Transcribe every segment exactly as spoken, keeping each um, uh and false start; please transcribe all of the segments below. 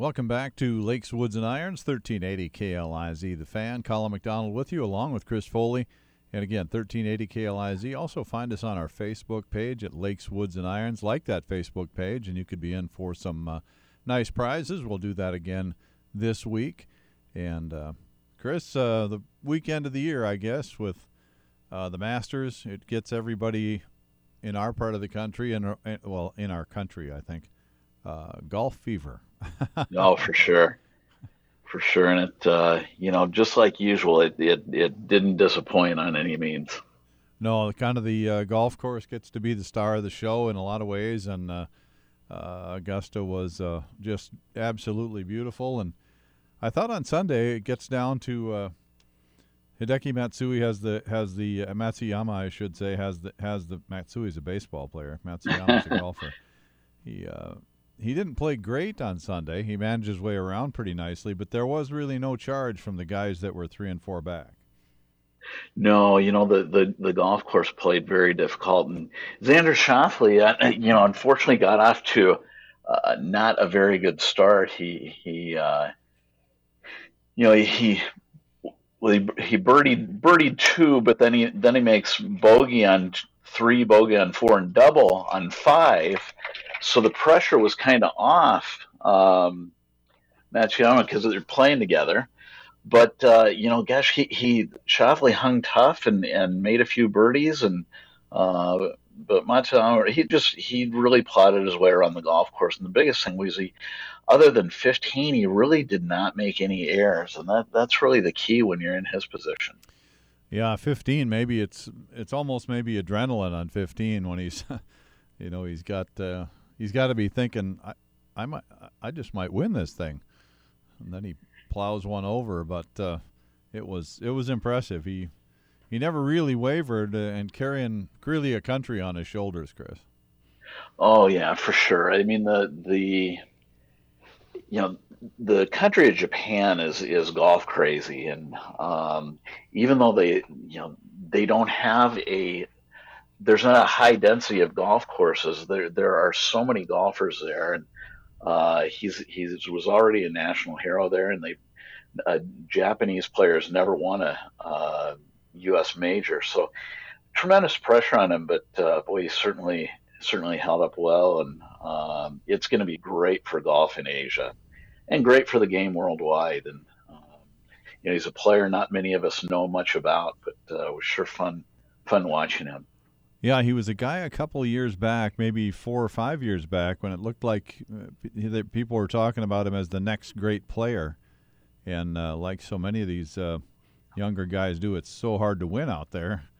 Welcome back to Lakes, Woods, and Irons, thirteen eighty K L I Z, The Fan. Colin McDonald with you, along with Chris Foley. And again, thirteen eighty K L I Z. Also find us on our Facebook page at Lakes, Woods, and Irons. Like that Facebook page, and you could be in for some uh, nice prizes. We'll do that again this week. And, uh, Chris, uh, the weekend of the year, I guess, with uh, the Masters, it gets everybody in our part of the country, and well, in our country, I think, uh, golf fever. Oh, for sure. For sure, and it, uh, you know, just like usual, it, it it didn't disappoint on any means. No, kind of the uh, golf course gets to be the star of the show in a lot of ways, and uh, uh, Augusta was uh, just absolutely beautiful. And I thought on Sunday it gets down to uh, Hideki Matsui has the has the uh, Matsuyama, I should say, has the has the Matsui's a baseball player. Matsuyama's a golfer. He. Uh, He didn't play great on Sunday. He managed his way around pretty nicely, but there was really no charge from the guys that were three and four back. No, you know, the, the, the golf course played very difficult. And Xander Schauffele, you know, unfortunately got off to uh, not a very good start. He, he uh, you know, he, he well, he, he birdied, birdied two, but then he, then he makes bogey on three, bogey on four, and double on five. So the pressure was kind of off, um, Matsuyama, because they're playing together. But, uh, you know, gosh, he, he Schauffele hung tough and, and made a few birdies. And uh, But Matsuyama, he just, he really plotted his way around the golf course. And the biggest thing was he, other than fifteen, he really did not make any errors. And that that's really the key when you're in his position. Yeah, fifteen, maybe it's, it's almost maybe adrenaline on fifteen when he's, you know, he's got... Uh... He's got to be thinking, I, I might, I just might win this thing, and then he plows one over. But uh, it was, it was impressive. He, he never really wavered, uh, and carrying really a country on his shoulders, Chris. Oh yeah, for sure. I mean the the, you know, the country of Japan is is golf crazy, and um, even though they, you know, they don't have a there's not a high density of golf courses. There, there are so many golfers there, and uh, he's he's was already a national hero there. And they, uh, Japanese players never won a uh, U S major, so tremendous pressure on him. But uh, boy, he certainly certainly held up well, and um, it's going to be great for golf in Asia, and great for the game worldwide. And um, you know, he's a player not many of us know much about, but uh, it was sure fun fun watching him. Yeah, he was a guy a couple years back, maybe four or five years back, when it looked like uh, people were talking about him as the next great player. And uh, like so many of these uh, younger guys do, it's so hard to win out there.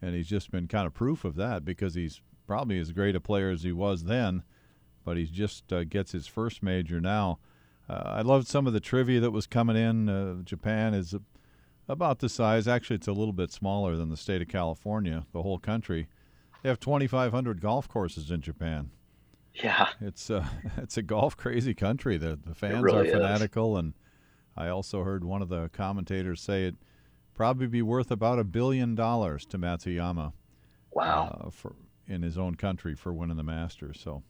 And he's just been kind of proof of that, because he's probably as great a player as he was then, but he just uh, gets his first major now. Uh, I loved some of the trivia that was coming in. Uh, Japan is about the size. Actually, it's a little bit smaller than the state of California, the whole country. They have twenty-five hundred golf courses in Japan. Yeah. It's a, it's a golf-crazy country. The, the fans really are fanatical, is. And I also heard one of the commentators say it'd probably be worth about a billion dollars to Matsuyama. Wow. Uh, for, in his own country for winning the Masters. So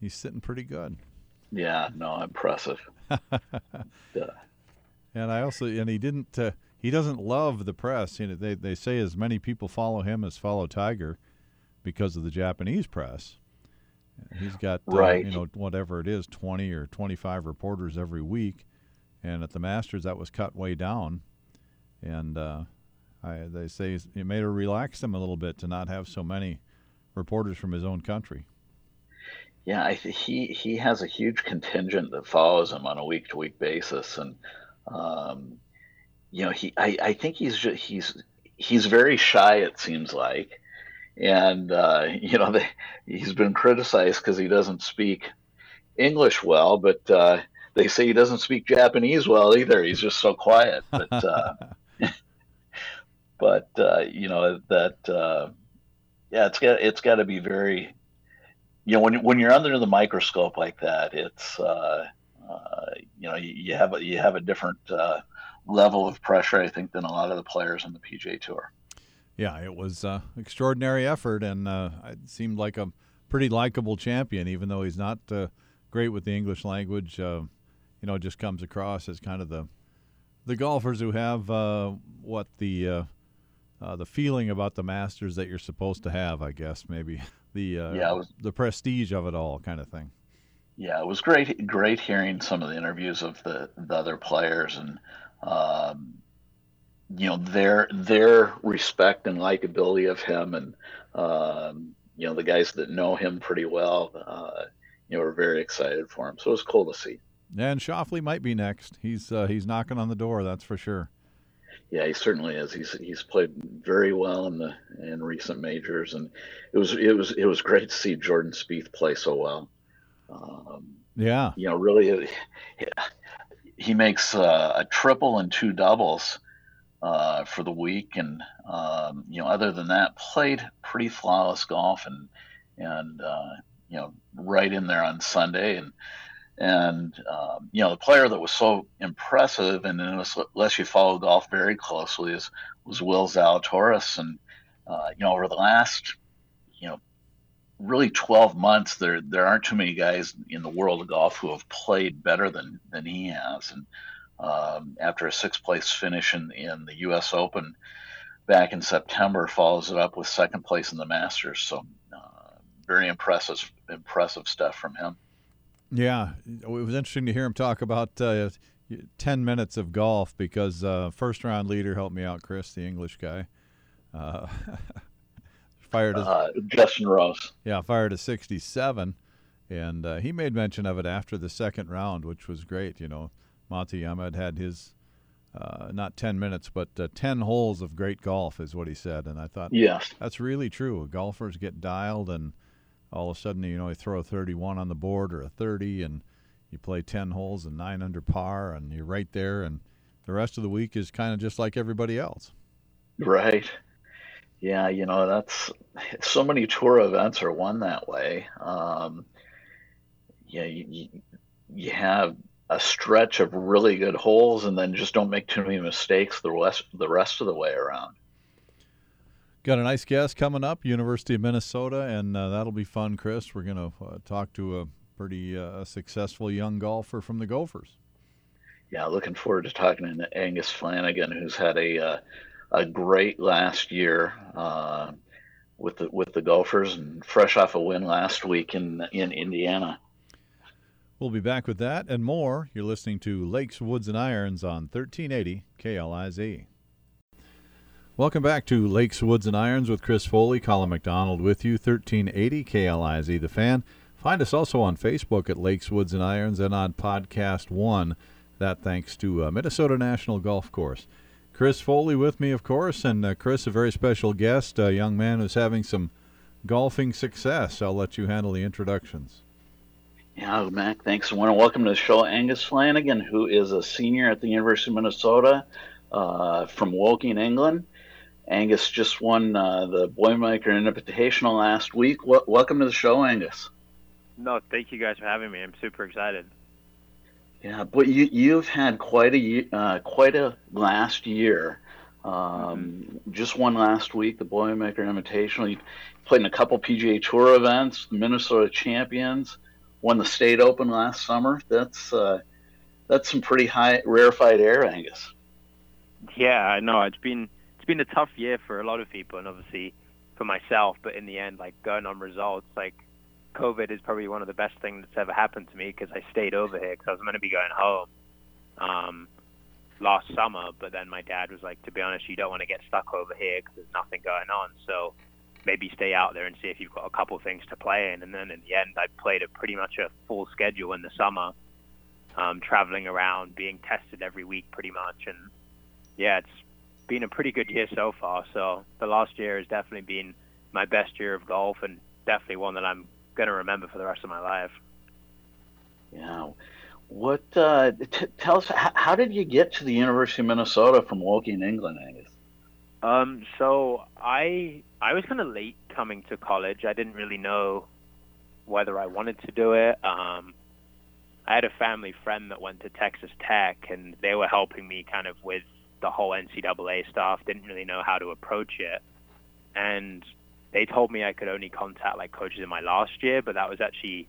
he's sitting pretty good. Yeah, no, impressive. Yeah. And I also – and he didn't uh, – he doesn't love the press. You know, they, they say as many people follow him as follow Tiger because of the Japanese press. He's got, right. uh, you know, whatever it is, twenty or twenty-five reporters every week. And at the Masters, that was cut way down. And uh, I, they say it made her relax him a little bit to not have so many reporters from his own country. Yeah, I th- he, he has a huge contingent that follows him on a week-to-week basis. And, um you know, he. I, I think he's just, he's he's very shy. It seems like, and uh, you know, they, he's been criticized because he doesn't speak English well. But uh, they say he doesn't speak Japanese well either. He's just so quiet. But uh, but uh, you know that uh, yeah, it's got it's got to be very. You know, when when you're under the microscope like that, it's uh, uh, you know you, you have you have a different. Uh, level of pressure, I think, than a lot of the players on the P G A Tour. Yeah, it was uh, extraordinary effort, and uh, it seemed like a pretty likable champion, even though he's not uh, great with the English language. Uh, you know, just comes across as kind of the the golfers who have uh, what the uh, uh, the feeling about the Masters that you're supposed to have, I guess, maybe the uh, yeah, was, the prestige of it all, kind of thing. Yeah, it was great, great hearing some of the interviews of the, the other players, and um, you know, their their respect and likability of him, and um, you know, the guys that know him pretty well, uh, you know, were very excited for him. So it was cool to see. And Schauffele might be next. He's uh, he's knocking on the door, that's for sure. Yeah, he certainly is. He's he's played very well in the in recent majors, and it was it was it was great to see Jordan Spieth play so well. Um, yeah, you know, really, he makes uh, a triple and two doubles uh, for the week, and um, you know, other than that, played pretty flawless golf, and and uh, you know, right in there on Sunday. And. And, um, you know, the player that was so impressive, and unless you follow golf very closely, is, was Will Zalatoris. And, uh, you know, over the last, you know, really twelve months, there there aren't too many guys in the world of golf who have played better than, than he has. And um, after a sixth-place finish in, in the U S Open back in September, follows it up with second place in the Masters. So uh, very impressive, impressive stuff from him. Yeah, it was interesting to hear him talk about uh, ten minutes of golf, because uh, first-round leader, helped me out, Chris, the English guy, uh, fired a, uh, Justin Rose. Yeah, fired a sixty-seven, and uh, he made mention of it after the second round, which was great. You know, Matsuyama had had his, uh, not ten minutes, but uh, ten holes of great golf is what he said, and I thought, yes, that's really true. Golfers get dialed, and all of a sudden, you know, you throw a thirty-one on the board or a thirty, and you play ten holes and nine under par, and you're right there, and the rest of the week is kind of just like everybody else. Right. Yeah, you know, that's so many tour events are won that way. Um, yeah, you, you have a stretch of really good holes, and then just don't make too many mistakes the rest, the rest of the way around. Got a nice guest coming up, University of Minnesota, and uh, that'll be fun, Chris. We're going to uh, talk to a pretty uh, successful young golfer from the Gophers. Yeah, looking forward to talking to Angus Flanagan, who's had a uh, a great last year uh, with the with the Gophers, and fresh off a win last week in in Indiana. We'll be back with that and more. You're listening to Lakes, Woods, and Irons on thirteen eighty K L I Z. Welcome back to Lakes, Woods, and Irons with Chris Foley, Colin McDonald with you, thirteen eighty K L I Z, The Fan. Find us also on Facebook at Lakes, Woods, and Irons, and on Podcast One. That thanks to uh, Minnesota National Golf Course. Chris Foley with me, of course, and uh, Chris, a very special guest, a young man who's having some golfing success. I'll let you handle the introductions. Yeah, Mac, thanks. I want to welcome to the show Angus Flanagan, who is a senior at the University of Minnesota uh, from Woking, England. Angus just won uh, the Boilermaker Invitational last week. W- welcome to the show, Angus. No, thank you guys for having me. I'm super excited. Yeah, but you, you've had quite a uh, quite a last year. Um, mm-hmm. Just won last week, the Boilermaker Invitational. You played in a couple P G A Tour events, Minnesota Champions, won the State Open last summer. That's uh, that's some pretty high rarefied air, Angus. Yeah, I know. It's been... It's been a tough year for a lot of people, and obviously for myself, but in the end, like, going on results, like, COVID is probably one of the best things that's ever happened to me, because I stayed over here because I was meant to be going home um last summer, but then my dad was like, to be honest, you don't want to get stuck over here because there's nothing going on, so maybe stay out there and see if you've got a couple things to play in. And then in the end, I played a pretty much a full schedule in the summer, um traveling around, being tested every week pretty much. And yeah, it's been a pretty good year so far. So the last year has definitely been my best year of golf, and definitely one that I'm going to remember for the rest of my life. Yeah. What uh t- tell us, h- how did you get to the University of Minnesota from Woking, England, Angus? Um so I I was kind of late coming to college. I didn't really know whether I wanted to do it. um I had a family friend that went to Texas Tech, and they were helping me kind of with the whole N C double A stuff, didn't really know how to approach it. And they told me I could only contact like coaches in my last year, but that was actually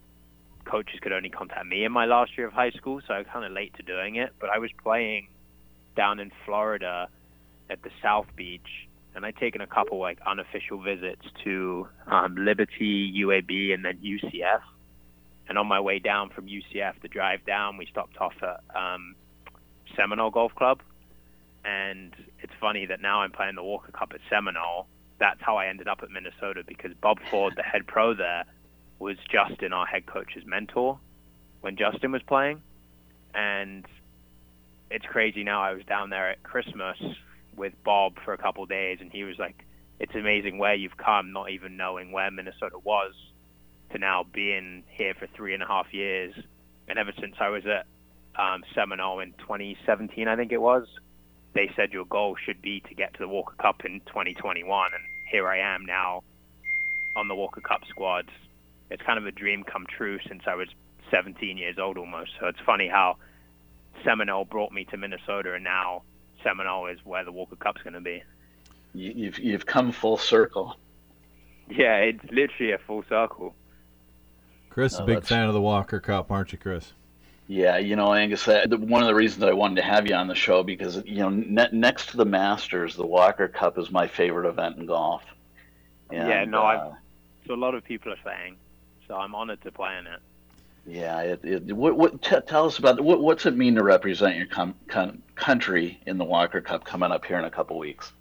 coaches could only contact me in my last year of high school, so I was kind of late to doing it. But I was playing down in Florida at the South Beach, and I'd taken a couple like unofficial visits to um, Liberty, U A B, and then U C F. And on my way down from U C F, the drive down, we stopped off at um, Seminole Golf Club. And it's funny that now I'm playing the Walker Cup at Seminole. That's how I ended up at Minnesota, because Bob Ford, the head pro there, was Justin, our head coach's mentor, when Justin was playing. And it's crazy now. I was down there at Christmas with Bob for a couple of days, and he was like, it's amazing where you've come, not even knowing where Minnesota was, to now being here for three and a half years. And ever since I was at um, Seminole in twenty seventeen, I think it was, they said your goal should be to get to the Walker Cup in twenty twenty-one. And here I am now on the Walker Cup squad. It's kind of a dream come true since I was seventeen years old almost. So it's funny how Seminole brought me to Minnesota, and now Seminole is where the Walker Cup's going to be. You've you've come full circle. Yeah, it's literally a full circle. Chris is no, a big that's... fan of the Walker Cup, aren't you, Chris? Yeah, you know, Angus, that, one of the reasons I wanted to have you on the show, because, you know, ne- next to the Masters, the Walker Cup is my favorite event in golf. And, yeah, no, uh, I've, so a lot of people are saying, so I'm honored to play in it. Yeah, it, it, what, what, t- tell us about what, what's it mean to represent your com- com- country in the Walker Cup coming up here in a couple weeks?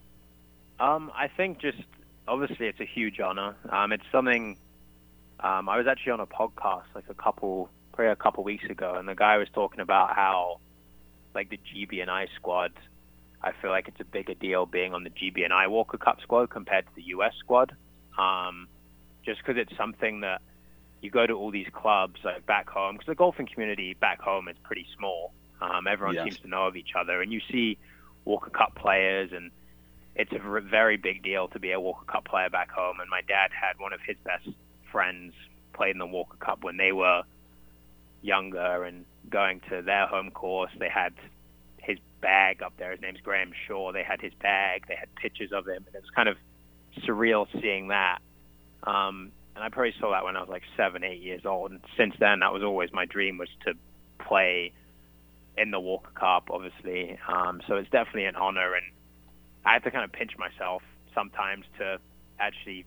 Um, I think just, obviously, it's a huge honor. Um, it's something, um, I was actually on a podcast like a couple a couple weeks ago, and the guy was talking about how like the G B and I squad, I feel like it's a bigger deal being on the G B and I Walker Cup squad compared to the U S squad, um, just because it's something that you go to all these clubs like back home, because the golfing community back home is pretty small, um, everyone yes. seems to know of each other, and you see Walker Cup players, and it's a very big deal to be a Walker Cup player back home. And my dad had one of his best friends play in the Walker Cup when they were younger, and going to their home course, they had his bag up there. His name's Graham Shaw. They had his bag. They had pictures of him, and it was kind of surreal seeing that. Um, and I probably saw that when I was like seven, eight years old. And since then, that was always my dream, was to play in the Walker Cup, obviously. Um, so it's definitely an honor, and I have to kind of pinch myself sometimes to actually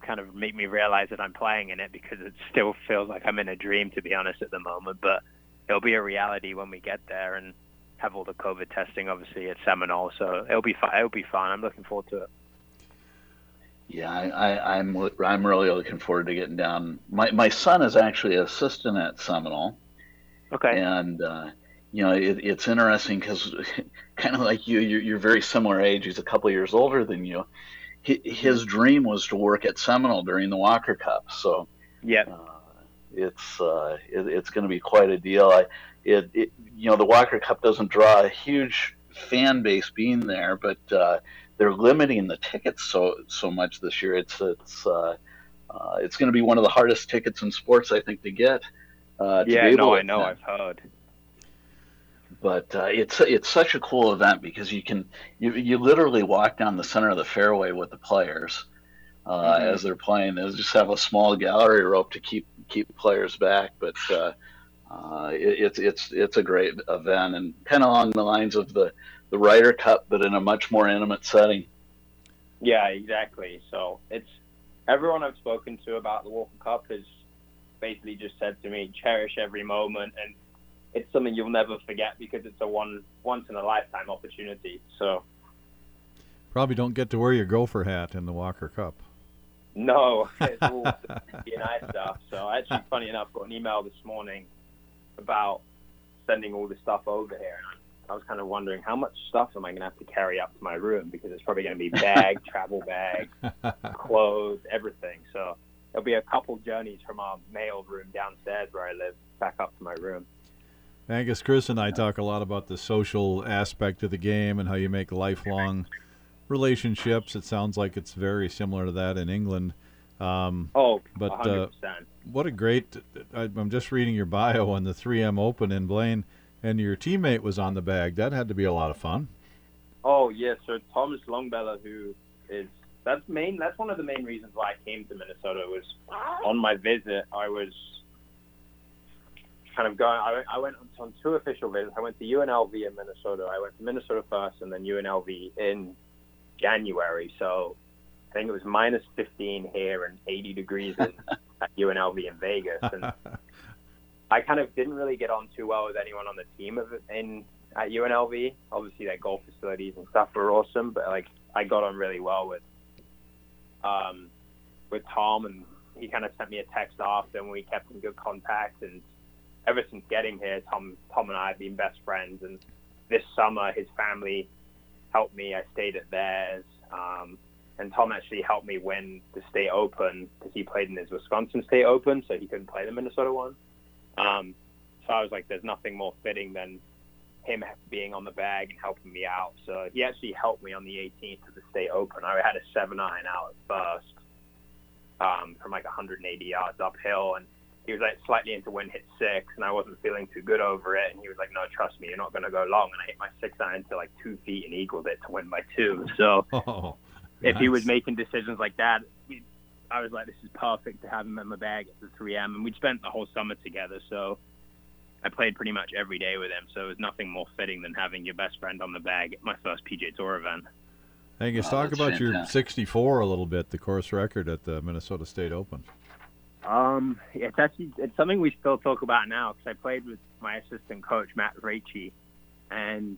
kind of make me realize that I'm playing in it, because it still feels like I'm in a dream, to be honest, at the moment. But it'll be a reality when we get there and have all the COVID testing, obviously, at Seminole. So it'll be fun. It'll be fun. I'm looking forward to it. Yeah, I, I, I'm I'm really looking forward to getting down. My my son is actually an assistant at Seminole. Okay. And uh, you know, it, it's interesting because kind of like you, you're, you're very similar age. He's a couple of years older than you. His dream was to work at Seminole during the Walker Cup, so yeah, uh, it's uh, it, it's going to be quite a deal. I, it, it, you know, the Walker Cup doesn't draw a huge fan base being there, but uh, they're limiting the tickets so so much this year. It's it's uh, uh, it's going to be one of the hardest tickets in sports, I think, to get. Uh, to yeah, no, I know, I've heard. But uh, it's it's such a cool event, because you can you, you literally walk down the center of the fairway with the players uh, mm-hmm. as they're playing. They just have a small gallery rope to keep keep players back. But uh, uh, it, it's it's it's a great event, and kind of along the lines of the the Ryder Cup, but in a much more intimate setting. Yeah, exactly. So it's everyone I've spoken to about the Walker Cup has basically just said to me, cherish every moment, and it's something you'll never forget, because it's a one once in a lifetime opportunity. So probably don't get to wear your gopher hat in the Walker Cup. No, it's all P G and I stuff. So actually, funny enough, got an email this morning about sending all this stuff over here, and I was kind of wondering how much stuff am I going to have to carry up to my room, because it's probably going to be bag, travel bag, clothes, everything. So there'll be a couple journeys from our mail room downstairs where I live back up to my room. Angus, Chris and I talk a lot about the social aspect of the game and how you make lifelong relationships. It sounds like it's very similar to that in England. Um, oh, but one hundred percent. Uh, what a great – I'm just reading your bio on the three M Open in Blaine, and your teammate was on the bag. That had to be a lot of fun. Oh, yeah. So Thomas Longbella, who is That's main. That's one of the main reasons why I came to Minnesota. Was on my visit, I was kind of going. I, I went on two official visits. I went to U N L V in Minnesota. I went to Minnesota first, and then U N L V in January. So I think it was minus fifteen here and eighty degrees in, at U N L V in Vegas. And I kind of didn't really get on too well with anyone on the team of in at U N L V. Obviously, their golf facilities and stuff were awesome, but like I got on really well with um, with Tom, and he kind of sent me a text after, and we kept in good contact. And ever since getting here, Tom, Tom and I have been best friends. And this summer, his family helped me. I stayed at theirs. Um, And Tom actually helped me win the state open because he played in his Wisconsin state open, so he couldn't play the Minnesota one. Um, so I was like, there's nothing more fitting than him being on the bag and helping me out. So he actually helped me on the eighteenth of the state open. I had a seven iron out at first um, from like one hundred eighty yards uphill, and he was like slightly into wind hit six, and I wasn't feeling too good over it. And he was like, no, trust me, you're not going to go long. And I hit my six iron to like two feet and eagled it to win by two. So... Oh. If nice. He was making decisions like that, I was like, this is perfect to have him in my bag at the three M. And we'd spent the whole summer together, so I played pretty much every day with him. So it was nothing more fitting than having your best friend on the bag at my first P G A Tour event. Angus, wow, talk about fantastic. Your sixty-four a little bit, the course record at the Minnesota State Open. Um, it's actually it's something we still talk about now because I played with my assistant coach, Matt Raichi, and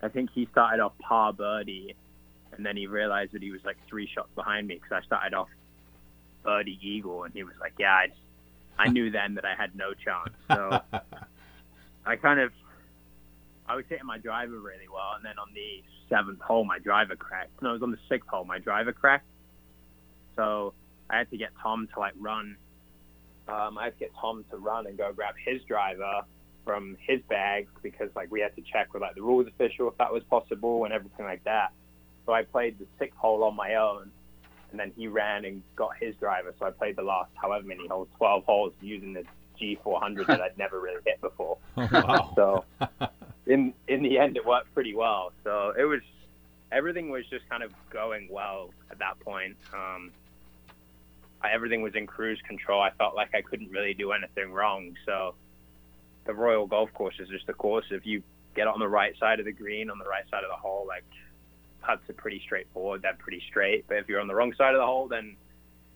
I think he started off par birdie. And then he realized that he was like three shots behind me because I started off birdie eagle, and he was like, "Yeah, I, just, I knew then that I had no chance." So I kind of, I was hitting my driver really well, and then on the seventh hole, my driver cracked. No, it was on the sixth hole, my driver cracked. So I had to get Tom to like run. Um, I had to get Tom to run and go grab his driver from his bag because like we had to check with like the rules official if that was possible and everything like that. So I played the sixth hole on my own, and then he ran and got his driver. So I played the last however many holes, twelve holes, using the G four hundred that I'd never really hit before. Oh, wow. So in in the end, it worked pretty well. So it was everything was just kind of going well at that point. Um, I, everything was in cruise control. I felt like I couldn't really do anything wrong. So the Royal Golf Course is just a course. If you get on the right side of the green, on the right side of the hole, like – putts are pretty straightforward, they're pretty straight, but if you're on the wrong side of the hole, then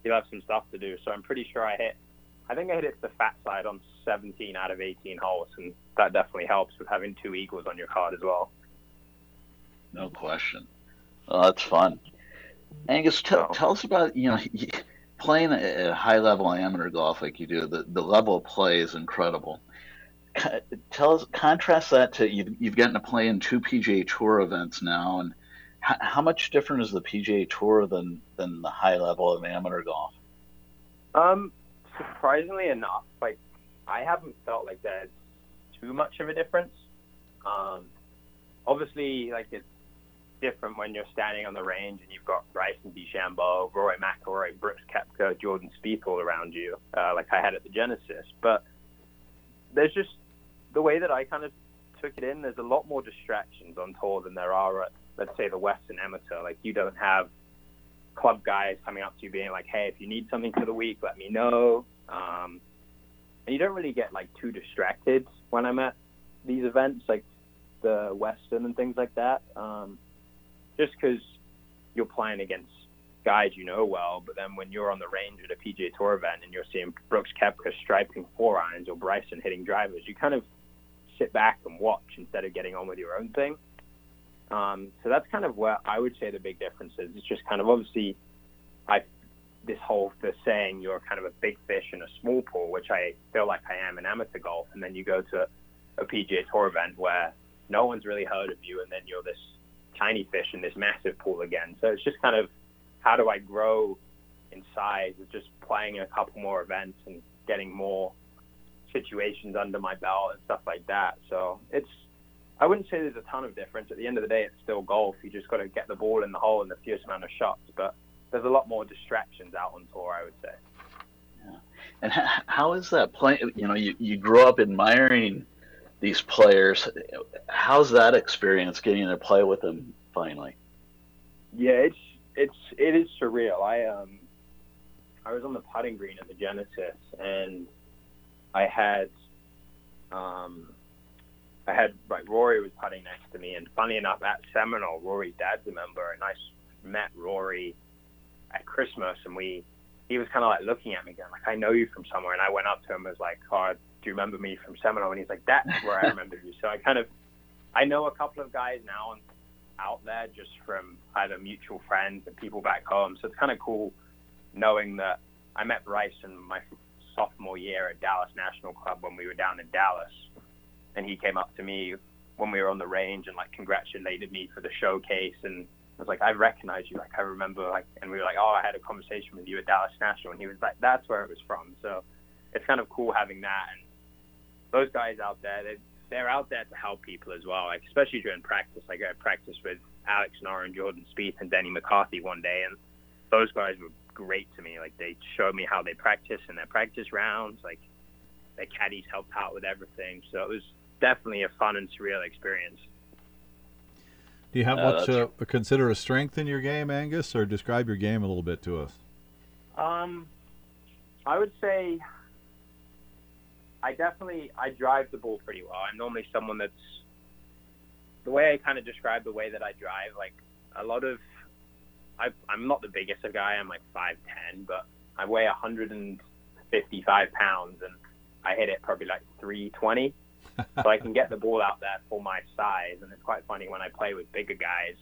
you'll have some stuff to do. So I'm pretty sure I hit, I think I hit it to the fat side on seventeen out of eighteen holes, and that definitely helps with having two eagles on your card as well. No question. Oh, that's fun. Angus, t- oh. tell us about, you know, playing at high level amateur golf like you do, the, the level of play is incredible. Tell us, contrast that to, you've, you've gotten to play in two P G A Tour events now, and how much different is the P G A Tour than, than the high level of amateur golf? Um, surprisingly enough, like I haven't felt like there's too much of a difference. Um, obviously, like it's different when you're standing on the range and you've got Bryson DeChambeau, Rory McIlroy, Brooks Koepka, Jordan Spieth all around you, uh, like I had at the Genesis. But there's just the way that I kind of took it in. There's a lot more distractions on tour than there are at, let's say, the Western amateur. Like, you don't have club guys coming up to you being like, hey, if you need something for the week, let me know. Um, and you don't really get, like, too distracted when I'm at these events, like the Western and things like that, um, just because you're playing against guys you know well. But then when you're on the range at a P G A Tour event and you're seeing Brooks Koepka striping four irons or Bryson hitting drivers, you kind of sit back and watch instead of getting on with your own thing. Um, so that's kind of where I would say the big difference is. It's just kind of obviously I, this whole the saying you're kind of a big fish in a small pool, which I feel like I am in amateur golf. And then you go to a P G A Tour event where no one's really heard of you, and then you're this tiny fish in this massive pool again. So it's just kind of how do I grow in size with just playing a couple more events and getting more situations under my belt and stuff like that. So it's I wouldn't say there's a ton of difference. At the end of the day, it's still golf. You just got to get the ball in the hole and the fewest amount of shots. But there's a lot more distractions out on tour, I would say. Yeah. And how is that play? You know, you, you grow up admiring these players. How's that experience getting to play with them finally? Yeah, it's it's it is surreal. I um I was on the putting green at the Genesis, and I had um I had like Rory was putting next to me, and funny enough, at Seminole, Rory's dad's a member, and I met Rory at Christmas, and we he was kind of like looking at me going like, I know you from somewhere, and I went up to him and was like, oh, do you remember me from Seminole? And he's like, that's where I remember you. So I kind of I know a couple of guys now and out there just from either mutual friends and people back home, so it's kind of cool knowing that I met Bryson my sophomore year at Dallas National Club when we were down in Dallas, and he came up to me when we were on the range and like congratulated me for the showcase, and I was like, I recognize you, like I remember, like, and we were like, oh, I had a conversation with you at Dallas National, and he was like, that's where it was from. So it's kind of cool having that, and those guys out there, they they're out there to help people as well, like especially during practice. Like I practiced with Alex Nora and Jordan Spieth and Denny McCarthy one day, and those guys were great to me. Like they showed me how they practice in their practice rounds, like their caddies helped out with everything, so it was definitely a fun and surreal experience. Do you have uh, what you uh, consider a strength in your game, Angus, or describe your game a little bit to us? Um, I would say I definitely, I drive the ball pretty well. I'm normally someone that's, the way I kind of describe the way that I drive, like a lot of, I, I'm not the biggest of guy, I'm like five ten, but I weigh one hundred fifty-five pounds, and I hit it probably like three twenty, so I can get the ball out there for my size. And it's quite funny when I play with bigger guys,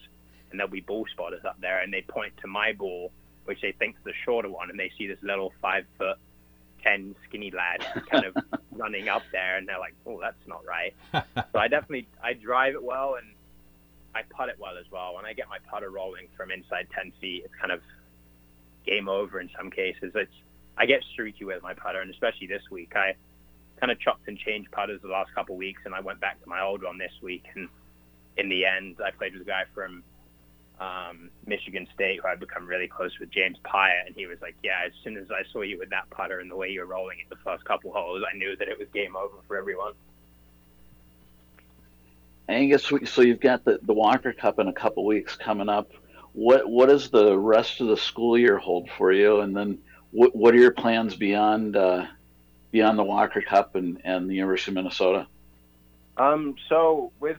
and there'll be ball spotters up there, and they point to my ball, which they think's the shorter one, and they see this little five foot ten skinny lad kind of running up there, and they're like, oh, that's not right. So I definitely I drive it well, and I putt it well as well. When I get my putter rolling from inside ten feet, it's kind of game over in some cases. It's I get streaky with my putter, and especially this week I kind of chopped and changed putters the last couple of weeks, and I went back to my old one this week, and in the end I played with a guy from Um, Michigan State, who I'd become really close with, James Pyatt, and he was like, yeah, as soon as I saw you with that putter and the way you were rolling it the first couple holes, I knew that it was game over for everyone. Angus, so you've got the, the Walker Cup in a couple weeks coming up. What what does the rest of the school year hold for you, and then what what are your plans beyond uh, beyond the Walker Cup and, and the University of Minnesota? Um, so with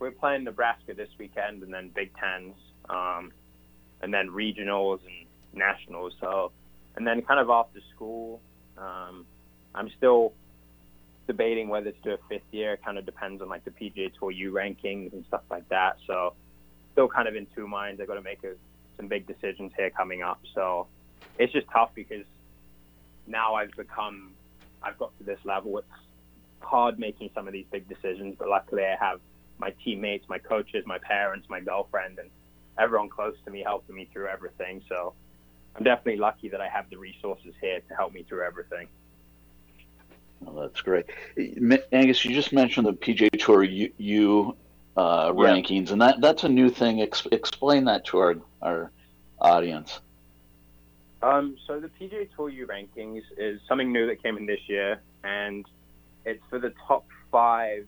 we're playing Nebraska this weekend, and then Big Tens, um, and then regionals and nationals. So, and then kind of after school, um, I'm still debating whether to do a fifth year. It kind of depends on like the P G A Tour U rankings and stuff like that. So still kind of in two minds. I've got to make a, some big decisions here coming up. So it's just tough because now I've become, I've got to this level. It's hard making some of these big decisions, but luckily I have my teammates, my coaches, my parents, my girlfriend, and everyone close to me helping me through everything. So I'm definitely lucky that I have the resources here to help me through everything. Well, that's great. Angus, you just mentioned the P G A Tour U, U uh, yeah. rankings, and that, that's a new thing. Ex- explain that to our, our audience. Um, so the P G A Tour U rankings is something new that came in this year, and it's for the top five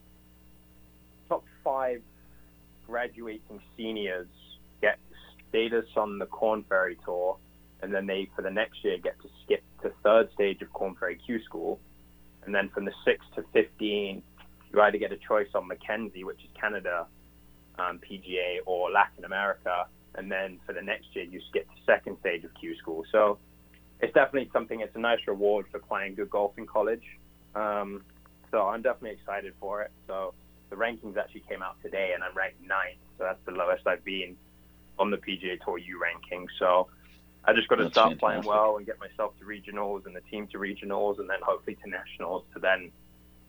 five graduating seniors get status on the Corn Ferry tour, and then they for the next year get to skip to third stage of Corn Ferry Q School, and then from the six to fifteen you either get a choice on Mackenzie, which is Canada um, P G A, or Latin America, and then for the next year you skip to second stage of Q School. So it's definitely something, it's a nice reward for playing good golf in college, um, so I'm definitely excited for it. So the rankings actually came out today, and I'm ranked ninth, so that's the lowest I've been on the P G A Tour U ranking. So I just got to that's start fantastic. Playing well and get myself to regionals and the team to regionals, and then hopefully to nationals to then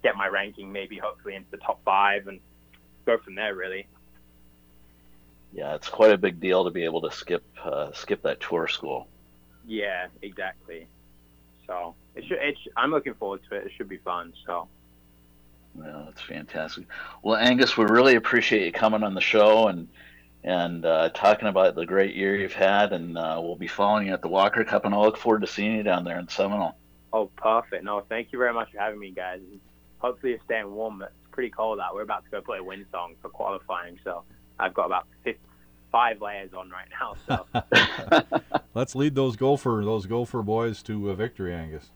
get my ranking maybe hopefully into the top five and go from there, really. Yeah, it's quite a big deal to be able to skip uh, skip that tour school. Yeah, exactly. So it should, it should, I'm looking forward to it. It should be fun, so. Well, that's fantastic. Well, Angus, we really appreciate you coming on the show and and uh, talking about the great year you've had, and uh, we'll be following you at the Walker Cup, and I look forward to seeing you down there in Seminole. Oh, perfect. No, thank you very much for having me, guys. Hopefully you're staying warm. It's pretty cold out. We're about to go play Windsong for qualifying, so I've got about five layers on right now. So let's lead those gopher, those gopher boys to a victory, Angus.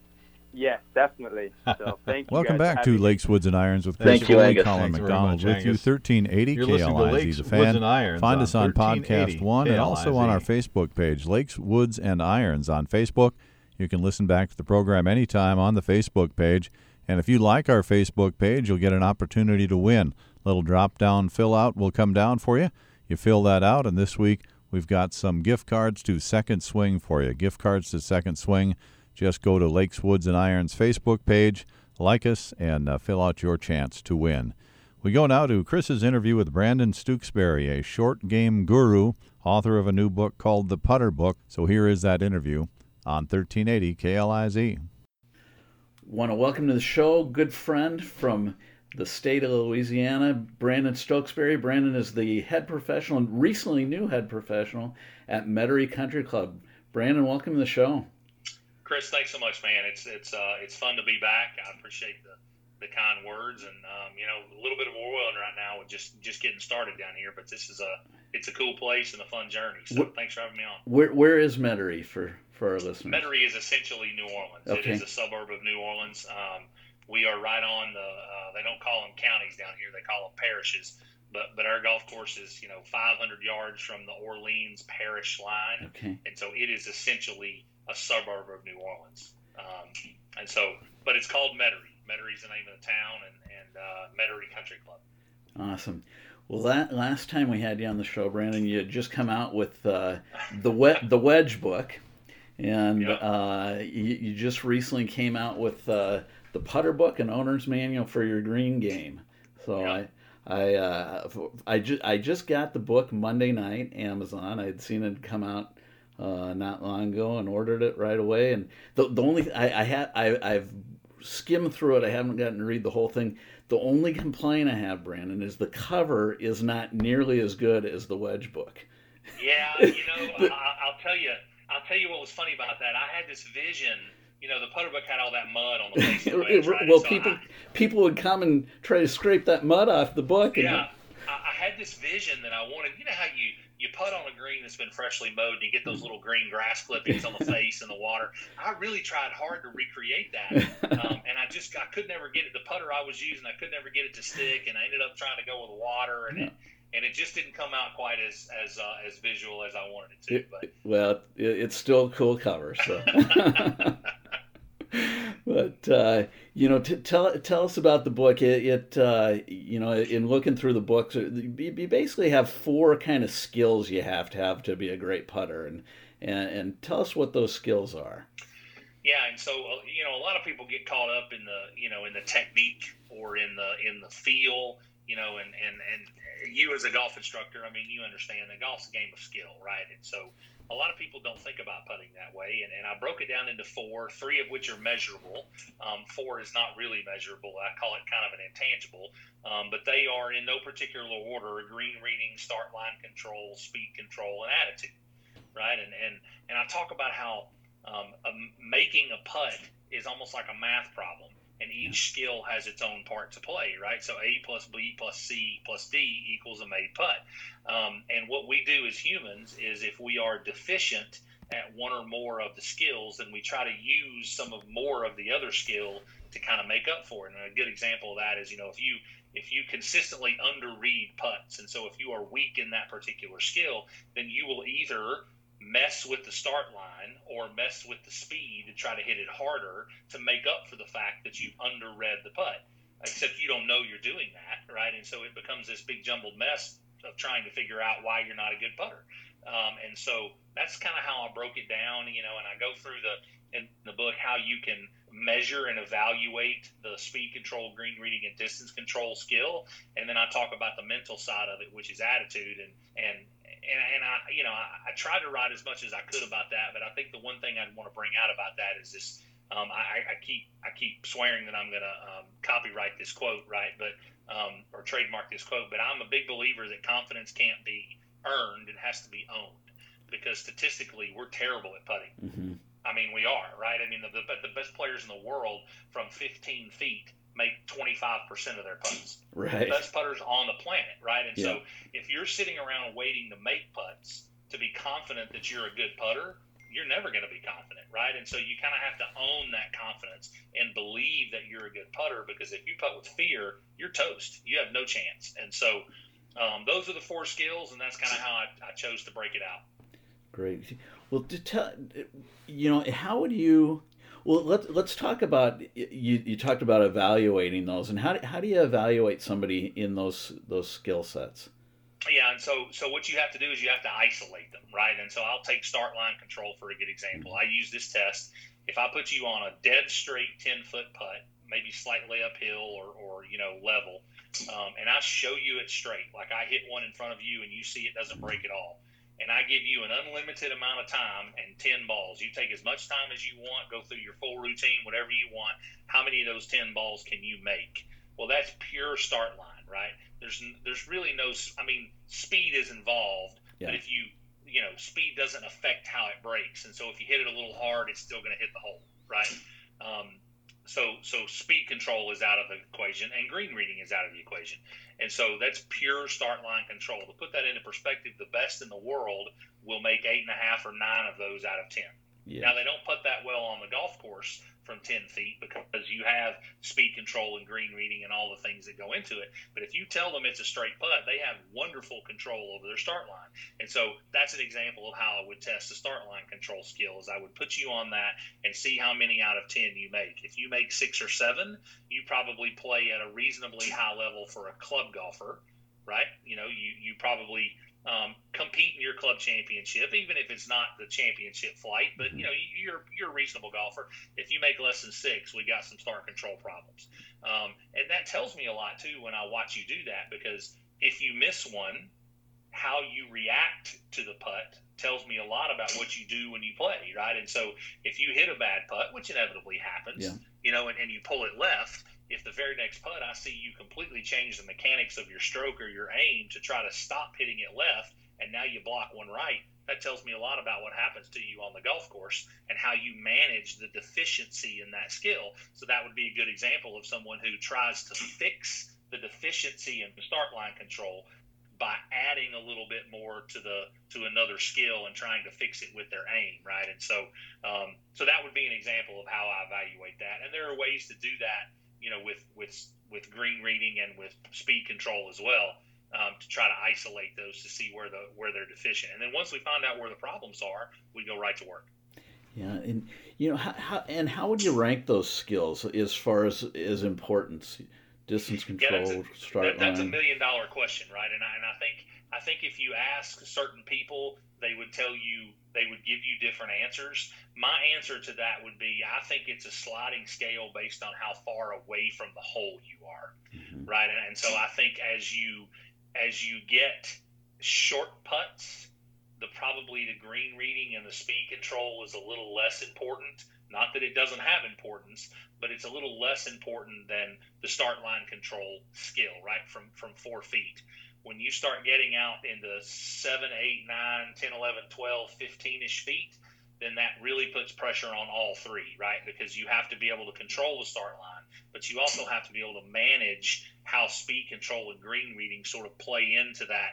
Yes, definitely. So thank you. Welcome guys back to Lakes, Woods, and Irons with Chris Foley, Colin McDonald. With you, thirteen eighty You're K L I Z. He's a fan. Find us on Podcast One and also on our Facebook page, Lakes, Woods, and Irons on Facebook. You can listen back to the program anytime on the Facebook page. And if you like our Facebook page, you'll get an opportunity to win. A little drop-down fill-out will come down for you. You fill that out, and this week we've got some gift cards to Second Swing for you. Gift cards to Second Swing. Just go to Lakes, Woods, and Irons Facebook page, like us, and uh, fill out your chance to win. We go now to Chris's interview with Brandon Stooksbury, a short game guru, author of a new book called The Putter Book. So here is that interview on thirteen eighty K L I Z. Want to welcome to the show good friend from the state of Louisiana, Brandon Stooksbury. Brandon is the head professional and recently new head professional at Metairie Country Club. Brandon, welcome to the show. Chris, thanks so much, man. It's it's uh, it's fun to be back. I appreciate the, the kind words, and um, you know, a little bit of whirlwind right now with just just getting started down here. But this is a it's a cool place and a fun journey. So where, thanks for having me on. Where where is Metairie for? For our listeners. Metairie is essentially New Orleans. Okay. It is a suburb of New Orleans. Um, we are right on the, uh, they don't call them counties down here, they call them parishes. But but our golf course is, you know, five hundred yards from the Orleans parish line. Okay. And so it is essentially a suburb of New Orleans. Um, and so, but it's called Metairie. Metairie is the name of the town, and, and uh, Metairie Country Club. Awesome. Well, that last time we had you on the show, Brandon, you had just come out with uh, the we- the Wedge book. And yep. uh, you, you just recently came out with uh, the Putter Book and Owner's Manual for your green game. So yep. I I uh, I, ju- I just got the book Monday night, Amazon. I had seen it come out uh, not long ago and ordered it right away. And the the only I I had I I've skimmed through it. I haven't gotten to read the whole thing. The only complaint I have, Brandon, is the cover is not nearly as good as the Wedge book. Yeah, you know, but, I, I'll tell you. I'll tell you what was funny about that. I had this vision, you know, the putter book had all that mud on the face of the wedge, right? Well, so people I, people would come and try to scrape that mud off the book. Yeah, and I, I had this vision that I wanted. You know how you, you putt on a green that's been freshly mowed and you get those little green grass clippings on the face and the water. I really tried hard to recreate that, um, and I just I could never get it. The putter I was using, I could never get it to stick, and I ended up trying to go with water and. Yeah. It, And it just didn't come out quite as as uh, as visual as I wanted it to. It, but well, it, it's still a cool cover. So, but uh, you know, t- tell tell us about the book. It, it uh, you know, in looking through the books, you basically have four kind of skills you have to have to be a great putter, and and, and tell us what those skills are. Yeah, and so uh, you know, a lot of people get caught up in the you know in the technique or in the in the feel. You know, and, and, and you as a golf instructor, I mean, you understand that golf's a game of skill, right? And so a lot of people don't think about putting that way. And, and I broke it down into four, three of which are measurable. Um, four is not really measurable. I call it kind of an intangible. Um, but they are in no particular order: green reading, start line control, speed control, and attitude, right? And, and, and I talk about how um, a, making a putt is almost like a math problem. And each skill has its own part to play, right? So A plus B plus C plus D equals a made putt. Um, and what we do as humans is if we are deficient at one or more of the skills, then we try to use some of more of the other skill to kind of make up for it. And a good example of that is, you know, if you if you consistently underread putts, and so if you are weak in that particular skill, then you will either mess with the start line or mess with the speed and try to hit it harder to make up for the fact that you underread the putt, except you don't know you're doing that, right? And so it becomes this big jumbled mess of trying to figure out why you're not a good putter. Um, and so that's kind of how I broke it down, you know, and I go through the in the book how you can measure and evaluate the speed control, green reading, and distance control skill. And then I talk about the mental side of it, which is attitude. And, and And, and I, you know, I, I tried to write as much as I could about that, but I think the one thing I'd want to bring out about that is this: um, I, I keep, I keep swearing that I'm going to um, copyright this quote, right? But um, or trademark this quote. But I'm a big believer that confidence can't be earned; it has to be owned, because statistically, we're terrible at putting. Mm-hmm. I mean, we are, right? I mean, the, the, the best players in the world from fifteen feet make twenty-five percent of their putts. Right. The best putters on the planet, right? And yeah. so if you're sitting around waiting to make putts to be confident that you're a good putter, you're never going to be confident, right? And so you kind of have to own that confidence and believe that you're a good putter, because if you putt with fear, you're toast. You have no chance. And so um, those are the four skills, and that's kind of how I, I chose to break it out. Great. Well, to tell, you know, how would you – well, let's, let's talk about – you you talked about evaluating those, and how, how do you evaluate somebody in those those skill sets? Yeah, and so so what you have to do is you have to isolate them, right? And so I'll take start line control for a good example. I use this test. If I put you on a dead straight ten-foot putt, maybe slightly uphill or, or you know, level, um, and I show you it straight, like I hit one in front of you and you see it doesn't break at all, and I give you an unlimited amount of time and ten balls. You take as much time as you want, go through your full routine, whatever you want. How many of those ten balls can you make? Well, that's pure start line. Right. There's there's really no, I mean, speed is involved, yeah. but if you, you know, speed doesn't affect how it breaks. And so if you hit it a little hard, it's still going to hit the hole. Right. Um, so so speed control is out of the equation, and green reading is out of the equation. And so that's pure start line control. To put that into perspective, the best in the world will make eight and a half or nine of those out of ten. Yeah. Now, they don't putt that well on the golf course from ten feet, because you have speed control and green reading and all the things that go into it. But if you tell them it's a straight putt, they have wonderful control over their start line. And so that's an example of how I would test the start line control skills. I would put you on that and see how many out of ten you make. If you make six or seven, you probably play at a reasonably high level for a club golfer, right? You know, you, you probably – Um, compete in your club championship, even if it's not the championship flight. But you know, you're you're a reasonable golfer. If you make less than six, we got some start control problems. Um, and that tells me a lot too when I watch you do that, because if you miss one, how you react to the putt tells me a lot about what you do when you play, right? And so if you hit a bad putt, which inevitably happens, yeah. you know, and, and you pull it left. If the very next putt I see you completely change the mechanics of your stroke or your aim to try to stop hitting it left, and now you block one right, that tells me a lot about what happens to you on the golf course and how you manage the deficiency in that skill. So that would be a good example of someone who tries to fix the deficiency in start line control by adding a little bit more to the to another skill and trying to fix it with their aim, right? And so, um, so that would be an example of how I evaluate that. And there are ways to do that, you know, with, with, with green reading and with speed control as well, um, to try to isolate those to see where the, where they're deficient. And then once we find out where the problems are, we go right to work. Yeah. And you know, how, how and how would you rank those skills as far as, as importance, distance control, yeah, that's a, start that, that's line. A million dollar question. Right. And I, and I think, I think if you ask certain people, they would tell you, they would give you different answers. My answer to that would be, I think it's a sliding scale based on how far away from the hole you are, mm-hmm. right? And, and so I think as you as you get short putts, the probably the green reading and the speed control is a little less important. Not that it doesn't have importance, but it's a little less important than the start line control skill, right, from, from four feet. When you start getting out into seven, eight, nine, ten, eleven, twelve, fifteen-ish feet, then that really puts pressure on all three, right? Because you have to be able to control the start line, but you also have to be able to manage how speed control and green reading sort of play into that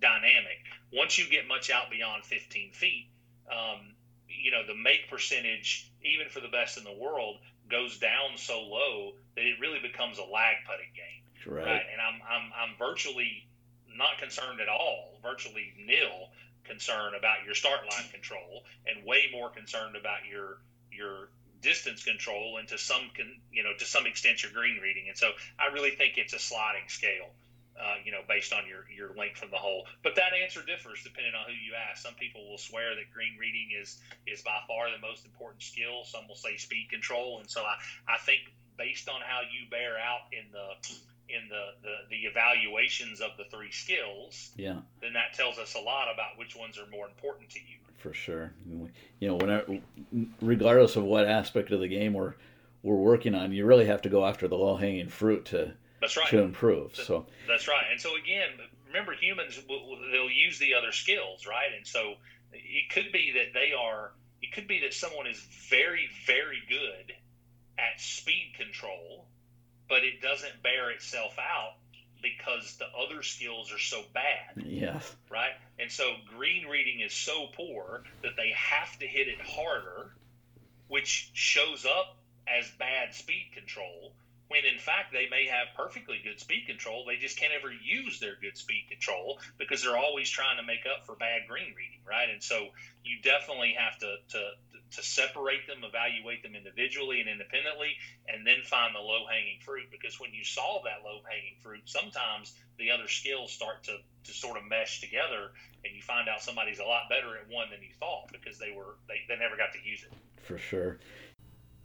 dynamic. Once you get much out beyond fifteen feet, um, you know, the make percentage, even for the best in the world, goes down so low that it really becomes a lag putting game. Right. right, and I'm I'm I'm virtually not concerned at all, virtually nil concern about your start line control, and way more concerned about your your distance control, and to some con, you know to some extent your green reading. And so I really think it's a sliding scale, uh, you know, based on your your length from the hole. But that answer differs depending on who you ask. Some people will swear that green reading is is by far the most important skill. Some will say speed control, and so I I think based on how you bear out in the in the, the, the evaluations of the three skills, yeah. then that tells us a lot about which ones are more important to you. For sure. You know, whenever, regardless of what aspect of the game we're, we're working on, you really have to go after the low-hanging fruit to, that's right. to improve. So, so That's right. And so, again, remember, humans, they'll use the other skills, right? And so it could be that they are – it could be that someone is very, very good at speed control – but it doesn't bear itself out because the other skills are so bad. Yeah. Right? And so green reading is so poor that they have to hit it harder, which shows up as bad speed control, when in fact they may have perfectly good speed control. They just can't ever use their good speed control because they're always trying to make up for bad green reading, right? And so you definitely have to to to separate them, evaluate them individually and independently, and then find the low-hanging fruit, because when you solve that low-hanging fruit, sometimes the other skills start to, to sort of mesh together, and you find out somebody's a lot better at one than you thought because they were they, they never got to use it. For sure.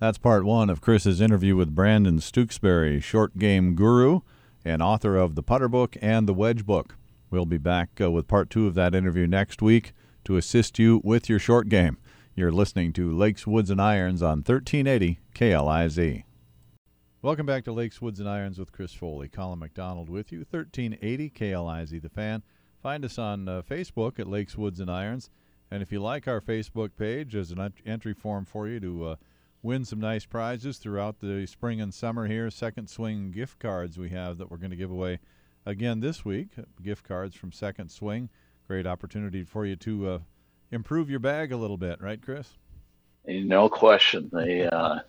That's part one of Chris's interview with Brandon Stooksbury, short game guru and author of The Putter Book and The Wedge Book. We'll be back uh, with part two of that interview next week to assist you with your short game. You're listening to Lakes, Woods, and Irons on thirteen eighty K L I Z. Welcome back to Lakes, Woods, and Irons with Chris Foley. Colin McDonald with you, thirteen eighty K L I Z The Fan. Find us on uh, Facebook at Lakes, Woods, and Irons. And if you like our Facebook page, there's an entry form for you to... Uh, win some nice prizes throughout the spring and summer here. Second Swing gift cards we have that we're going to give away again this week. Gift cards from Second Swing. Great opportunity for you to uh, improve your bag a little bit, right, Chris? No question. The uh,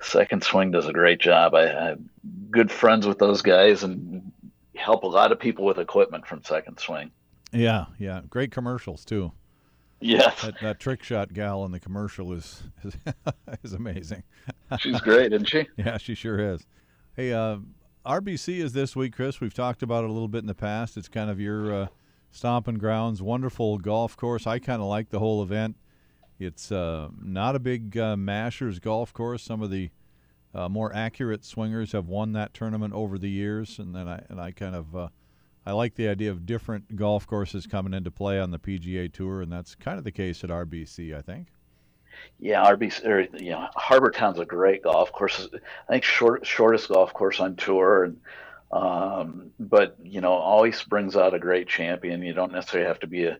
Second Swing does a great job. I, I'm good friends with those guys and help a lot of people with equipment from Second Swing. Yeah, yeah. Great commercials, too. Yes. That, that trick shot gal in the commercial is is, is amazing. She's great, isn't she? Yeah, she sure is. Hey, uh, R B C is this week, Chris. We've talked about it a little bit in the past. It's kind of your uh, stomping grounds, wonderful golf course. I kind of like the whole event. It's uh, not a big uh, Masters golf course. Some of the uh, more accurate swingers have won that tournament over the years, and then I and I kind of. Uh, I like the idea of different golf courses coming into play on the P G A Tour, and that's kind of the case at R B C, I think. Yeah, R B C, or, you know, Harbor Town's a great golf course. I think short, shortest golf course on tour, and um, but you know, always brings out a great champion. You don't necessarily have to be a,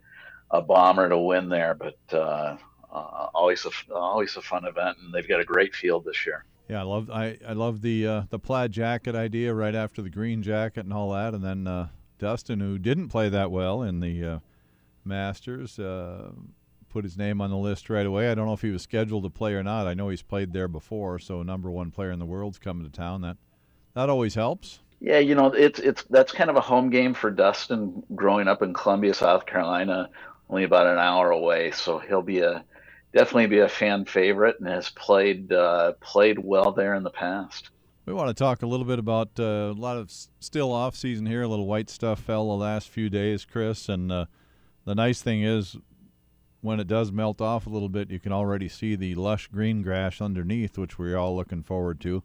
a bomber to win there, but uh, uh, always a always a fun event, and they've got a great field this year. Yeah, I love I, I love the uh, the plaid jacket idea right after the green jacket and all that, and then. Uh, Dustin, who didn't play that well in the uh, Masters, uh, put his name on the list right away. I don't know if he was scheduled to play or not. I know he's played there before, so number one player in the world's coming to town. That that always helps. Yeah, you know, it's it's that's kind of a home game for Dustin. Growing up in Columbia, South Carolina, only about an hour away, so he'll be a definitely be a fan favorite and has played uh, played well there in the past. We want to talk a little bit about uh, a lot of still off season here. A little white stuff fell the last few days, Chris. And uh, the nice thing is when it does melt off a little bit, you can already see the lush green grass underneath, which we're all looking forward to.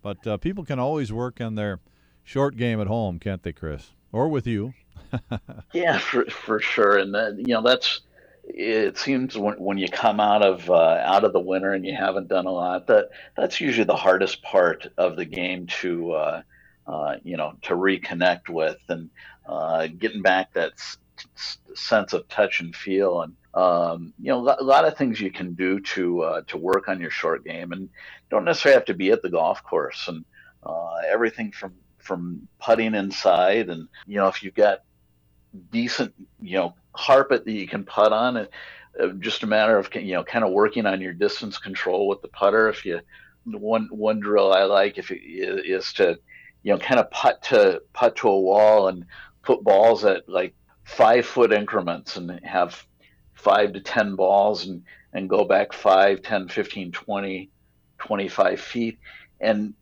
But uh, people can always work on their short game at home, can't they, Chris? Or with you. Yeah, for, for sure. And, that, you know, that's it seems when, when you come out of uh, out of the winter and you haven't done a lot, that that's usually the hardest part of the game to uh, uh, you know to reconnect with and uh, getting back that s- s- sense of touch and feel, and um, you know a lot of things you can do to uh, to work on your short game, and don't necessarily have to be at the golf course, and uh, everything from from putting inside, and you know if you've got decent you know carpet that you can putt on, and just a matter of you know kind of working on your distance control with the putter. If you one one drill I like if it, is to you know kind of putt to putt to a wall and put balls at like five foot increments and have five to ten balls and and go back five, ten, fifteen, twenty, twenty-five feet and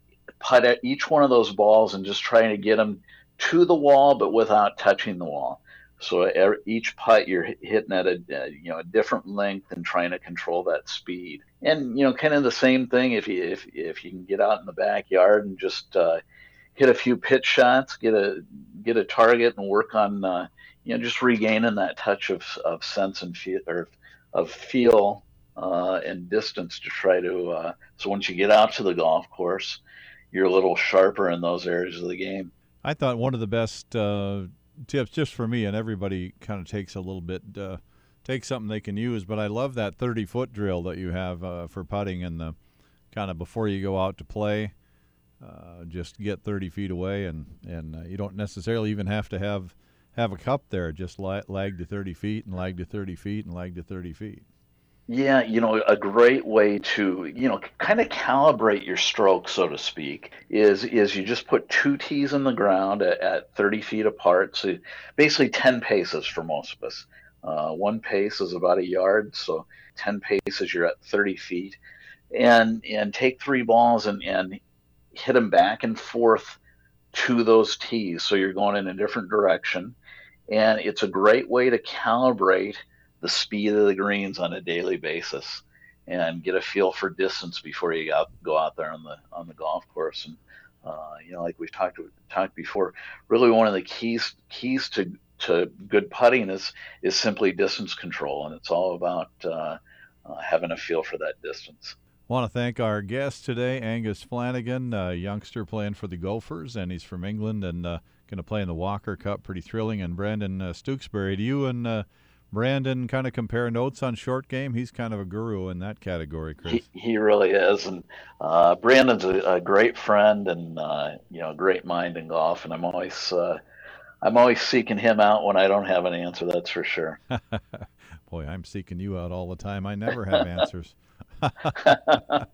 putt at each one of those balls and just trying to get them to the wall but without touching the wall. So each putt you're hitting at a you know a different length and trying to control that speed. And you know kind of the same thing if you if if you can get out in the backyard and just uh, hit a few pitch shots, get a get a target, and work on uh, you know just regaining that touch of, of sense and feel or of feel uh, and distance to try to. Uh, so once you get out to the golf course, you're a little sharper in those areas of the game. I thought one of the best uh, tips, just for me, and everybody kind of takes a little bit, uh, takes something they can use, but I love that thirty-foot drill that you have uh, for putting in the kind of before you go out to play. Uh, just get thirty feet away, and, and uh, you don't necessarily even have to have have a cup there. Just la- lag to thirty feet and lag to thirty feet and lag to thirty feet. Yeah, you know, a great way to, you know, kind of calibrate your stroke, so to speak, is is you just put two tees in the ground at, at thirty feet apart. So basically ten paces for most of us. Uh, one pace is about a yard, so ten paces, you're at thirty feet. And and take three balls and, and hit them back and forth to those tees. So you're going in a different direction. And it's a great way to calibrate the speed of the greens on a daily basis and get a feel for distance before you go out there on the on the golf course. And uh, you know, like we've talked talked before, really one of the keys keys to to good putting is is simply distance control, and it's all about uh, uh, having a feel for that distance. I want to thank our guest today, Angus Flanagan, a youngster playing for the Gophers, and he's from England and uh, going to play in the Walker Cup. Pretty thrilling. And Brandon uh, Stooksbury, do you and uh, Brandon kind of compare notes on short game? He's kind of a guru in that category, Chris. He, he really is. And uh, Brandon's a, a great friend and, uh, you know, great mind in golf. And I'm always uh, I'm always seeking him out when I don't have an answer. That's for sure. Boy, I'm seeking you out all the time. I never have answers. uh,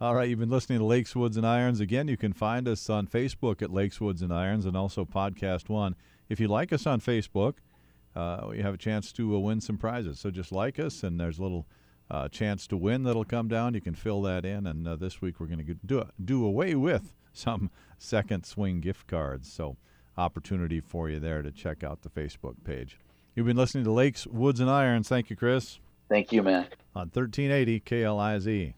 all right. You've been listening to Lakes, Woods, and Irons. Again, you can find us on Facebook at Lakes, Woods, and Irons and also Podcast One. If you like us on Facebook, Uh, you have a chance to uh, win some prizes. So just like us, and there's a little uh, chance to win that'll come down. You can fill that in, and uh, this week we're going to do do away with some Second Swing gift cards. So opportunity for you there to check out the Facebook page. You've been listening to Lakes, Woods, and Irons. Thank you, Chris. Thank you, Matt. On thirteen eighty K L I Z.